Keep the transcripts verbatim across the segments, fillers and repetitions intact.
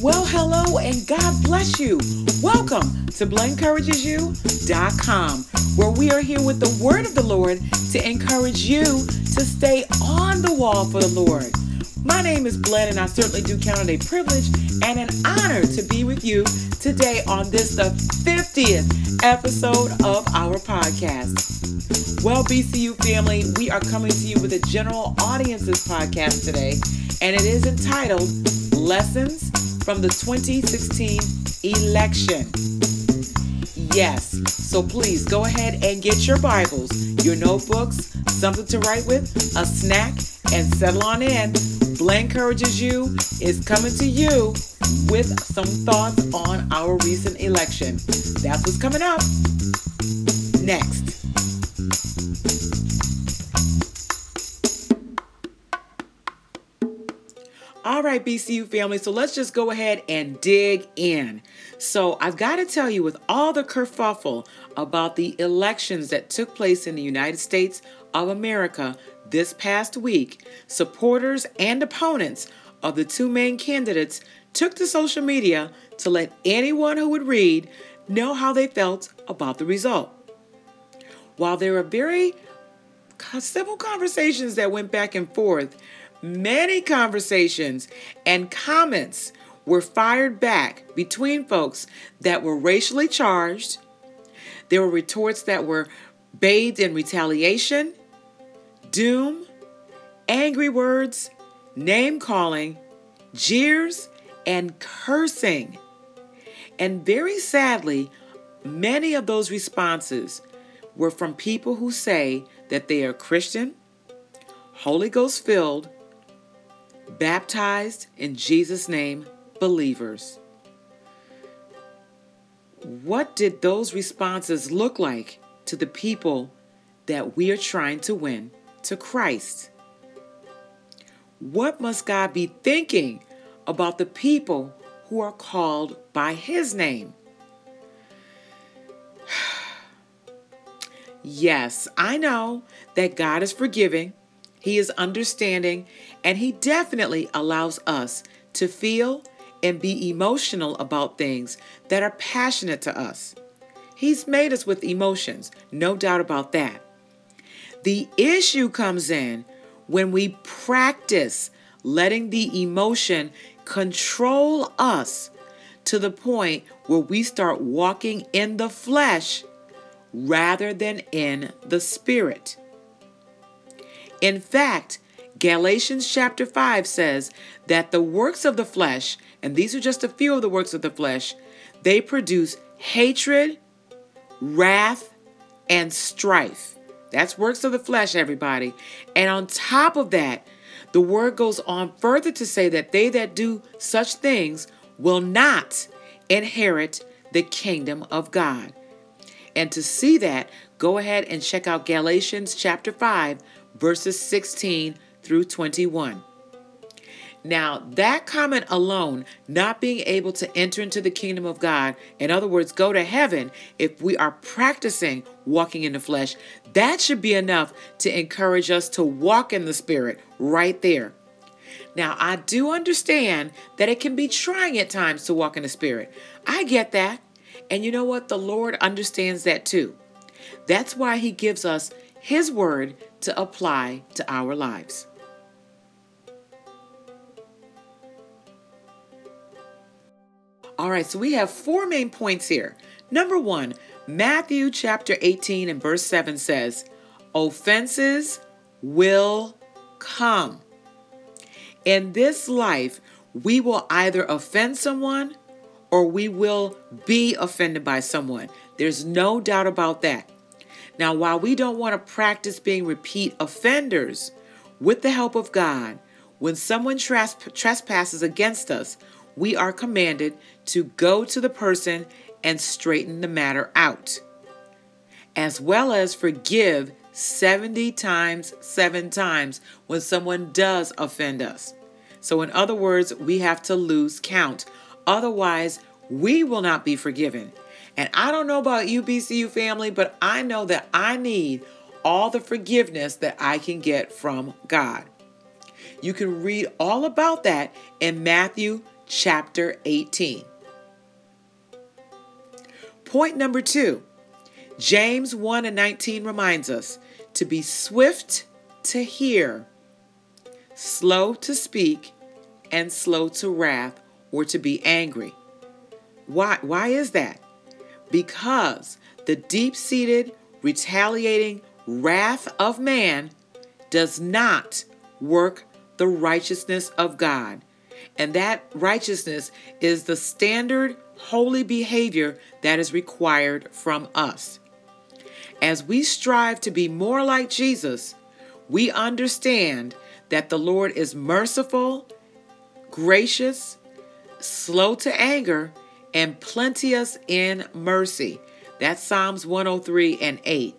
Well, hello, and God bless you. Welcome to Blend Courages You dot com, where we are here with the word of the Lord to encourage you to stay on the wall for the Lord. My name is Blend, and I certainly do count it a privilege and an honor to be with you today on this, the fiftieth episode of our podcast. Well, B C U family, we are coming to you with a general audiences podcast today, and it is entitled Lessons from the twenty sixteen Election. Yes, so please go ahead and get your Bibles, your notebooks, something to write with, a snack, and settle on in. Blend Encourages You is coming to you with some thoughts on our recent election. That's what's coming up next. All right, B C U family, so let's just go ahead and dig in. So I've got to tell you, with all the kerfuffle about the elections that took place in the United States of America this past week, supporters and opponents of the two main candidates took to social media to let anyone who would read know how they felt about the result. While there were very civil conversations that went back and forth, many conversations and comments were fired back between folks that were racially charged. There were retorts that were bathed in retaliation, doom, angry words, name-calling, jeers, and cursing. And very sadly, many of those responses were from people who say that they are Christian, Holy Ghost-filled, baptized in Jesus' name believers. What did those responses look like to the people that we are trying to win to Christ? What must God be thinking about the people who are called by His name? Yes, I know that God is forgiving. He is understanding, and He definitely allows us to feel and be emotional about things that are passionate to us. He's made us with emotions, no doubt about that. The issue comes in when we practice letting the emotion control us to the point where we start walking in the flesh rather than in the spirit. In fact, Galatians chapter five says that the works of the flesh, and these are just a few of the works of the flesh, they produce hatred, wrath, and strife. That's works of the flesh, everybody. And on top of that, the word goes on further to say that they that do such things will not inherit the kingdom of God. And to see that, go ahead and check out Galatians chapter five, verses sixteen through twenty-one. Now, that comment alone, not being able to enter into the kingdom of God, in other words, go to heaven, if we are practicing walking in the flesh, that should be enough to encourage us to walk in the spirit right there. Now, I do understand that it can be trying at times to walk in the spirit. I get that. And you know what? The Lord understands that too. That's why He gives us His word to apply to our lives. All right, so we have four main points here. Number one, Matthew chapter eighteen and verse seven says, offenses will come. In this life, we will either offend someone or we will be offended by someone. There's no doubt about that. Now, while we don't want to practice being repeat offenders, with the help of God, when someone tresp- trespasses against us, we are commanded to go to the person and straighten the matter out, as well as forgive seventy times, seven times when someone does offend us. So in other words, we have to lose count. Otherwise, we will not be forgiven. And I don't know about you, B C U family, but I know that I need all the forgiveness that I can get from God. You can read all about that in Matthew chapter eighteen. Point number two, James one and nineteen reminds us to be swift to hear, slow to speak, and slow to wrath or to be angry. Why, why is that? Because the deep-seated, retaliating wrath of man does not work the righteousness of God. And that righteousness is the standard holy behavior that is required from us. As we strive to be more like Jesus, we understand that the Lord is merciful, gracious, slow to anger, and plenteous in mercy. That's Psalms one oh three and eight.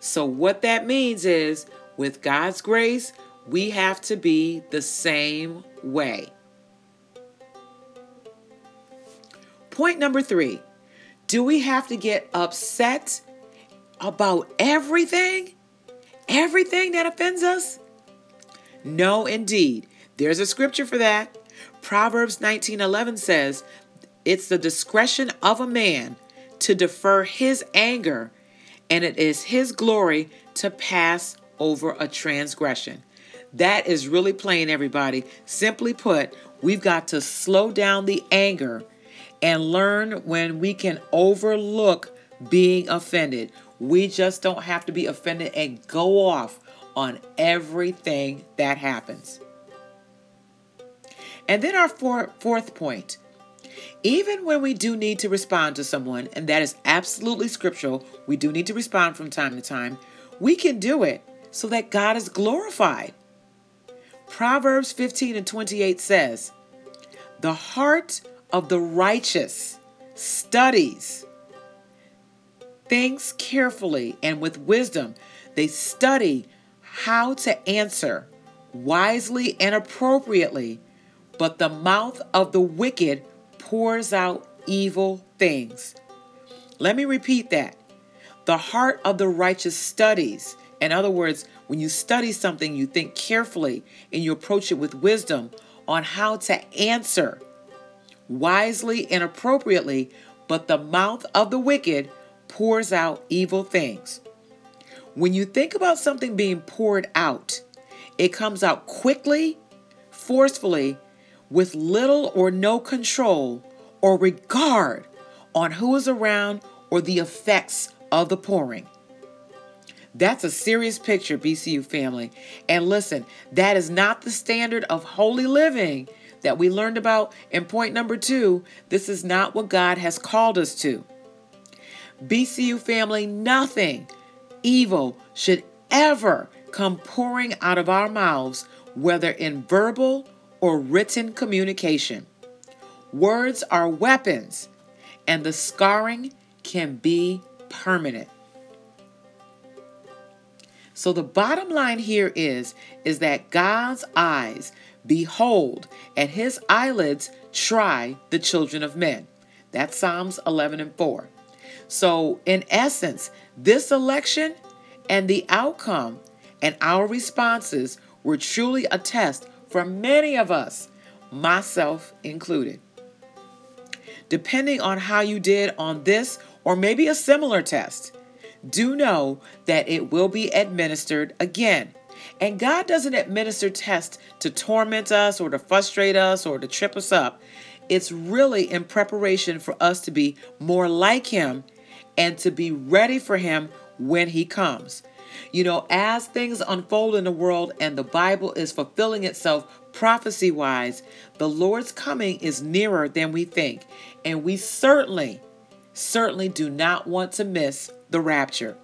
So what that means is, with God's grace, we have to be the same way. Point number three, do we have to get upset about everything? Everything that offends us? No, indeed. There's a scripture for that. Proverbs nineteen eleven says, it's the discretion of a man to defer his anger, and it is his glory to pass over a transgression. That is really plain, everybody. Simply put, we've got to slow down the anger and learn when we can overlook being offended. We just don't have to be offended and go off on everything that happens. And then our four, fourth point. Even when we do need to respond to someone, and that is absolutely scriptural, we do need to respond from time to time, we can do it so that God is glorified. Proverbs fifteen and twenty-eight says, the heart of the righteous studies, thinks carefully and with wisdom. They study how to answer wisely and appropriately, but the mouth of the wicked pours out evil things. Let me repeat that. The heart of the righteous studies. In other words, when you study something, you think carefully and you approach it with wisdom on how to answer wisely and appropriately, but the mouth of the wicked pours out evil things. When you think about something being poured out, it comes out quickly, forcefully, with little or no control or regard on who is around or the effects of the pouring. That's a serious picture, B C U family. And listen, that is not the standard of holy living that we learned about in point number two. This is not what God has called us to. B C U family, nothing evil should ever come pouring out of our mouths, whether in verbal or written communication. Words are weapons, and the scarring can be permanent. So the bottom line here is, is that God's eyes behold, and his eyelids try the children of men. That's Psalms eleven and four. So in essence, this election and the outcome and our responses were truly a test for many of us, myself included. Depending on how you did on this or maybe a similar test, do know that it will be administered again. And God doesn't administer tests to torment us or to frustrate us or to trip us up. It's really in preparation for us to be more like him and to be ready for him when he comes. You know, as things unfold in the world and the Bible is fulfilling itself prophecy-wise, the Lord's coming is nearer than we think. And we certainly, certainly do not want to miss the rapture.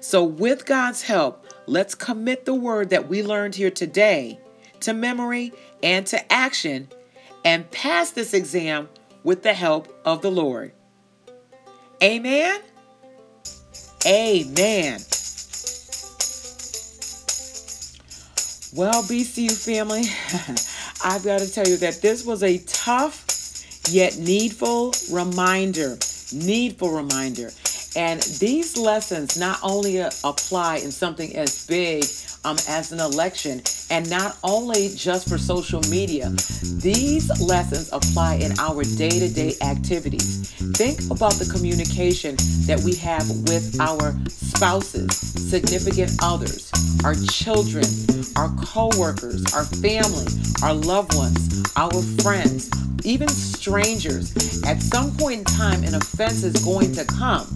So with God's help, let's commit the word that we learned here today to memory and to action and pass this exam with the help of the Lord. Amen? Amen. Well, B C U family, I've got to tell you that this was a tough yet needful reminder, needful reminder. And these lessons not only apply in something as big um, as an election, and not only just for social media. These lessons apply in our day-to-day activities. Think about the communication that we have with our spouses, significant others, our children, our co-workers, our family, our loved ones, our friends, even strangers. At some point in time, an offense is going to come.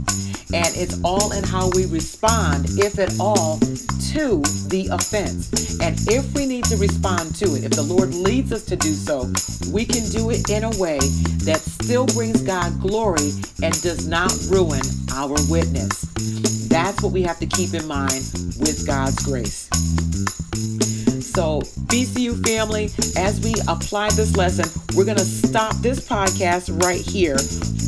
And it's all in how we respond, if at all, to the offense. And if we need to respond to it, if the Lord leads us to do so, we can do it in a way that still brings God glory and does not ruin our witness. That's what we have to keep in mind with God's grace. So, B C U family, as we apply this lesson, we're going to stop this podcast right here.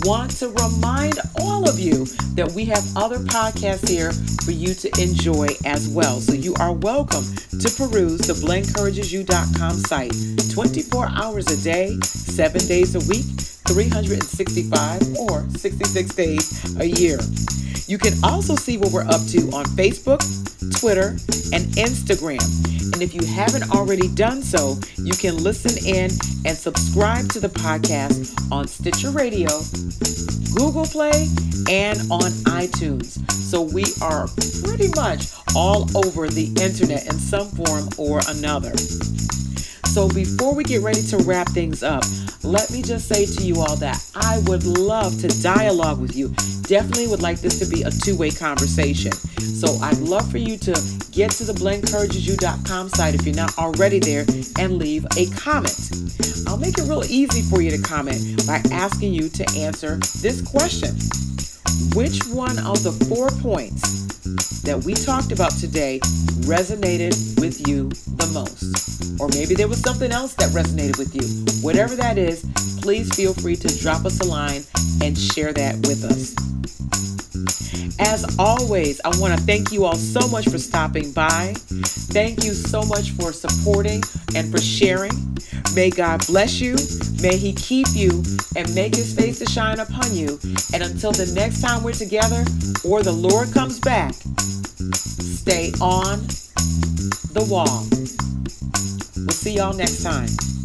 Want to remind all of you that we have other podcasts here for you to enjoy as well. So you are welcome to peruse the Blend Courages You dot com site twenty-four hours a day, seven days a week, three hundred sixty-five or sixty-six days a year. You can also see what we're up to on Facebook, Twitter, and Instagram. And if you haven't already done so, you can listen in and subscribe to the podcast on Stitcher Radio, Google Play, and on iTunes. So we are pretty much all over the internet in some form or another. So before we get ready to wrap things up, let me just say to you all that I would love to dialogue with you. Definitely would like this to be a two-way conversation. So I'd love for you to get to the Blend Courages You dot com site if you're not already there and leave a comment. I'll make it real easy for you to comment by asking you to answer this question. Which one of the four points that we talked about today resonated with you the most? Or maybe there was something else that resonated with you. Whatever that is, please feel free to drop us a line and share that with us. As always, I want to thank you all so much for stopping by. Thank you so much for supporting and for sharing. May God bless you. May He keep you and make His face to shine upon you. And until the next time we're together or the Lord comes back, stay on the wall. We'll see y'all next time.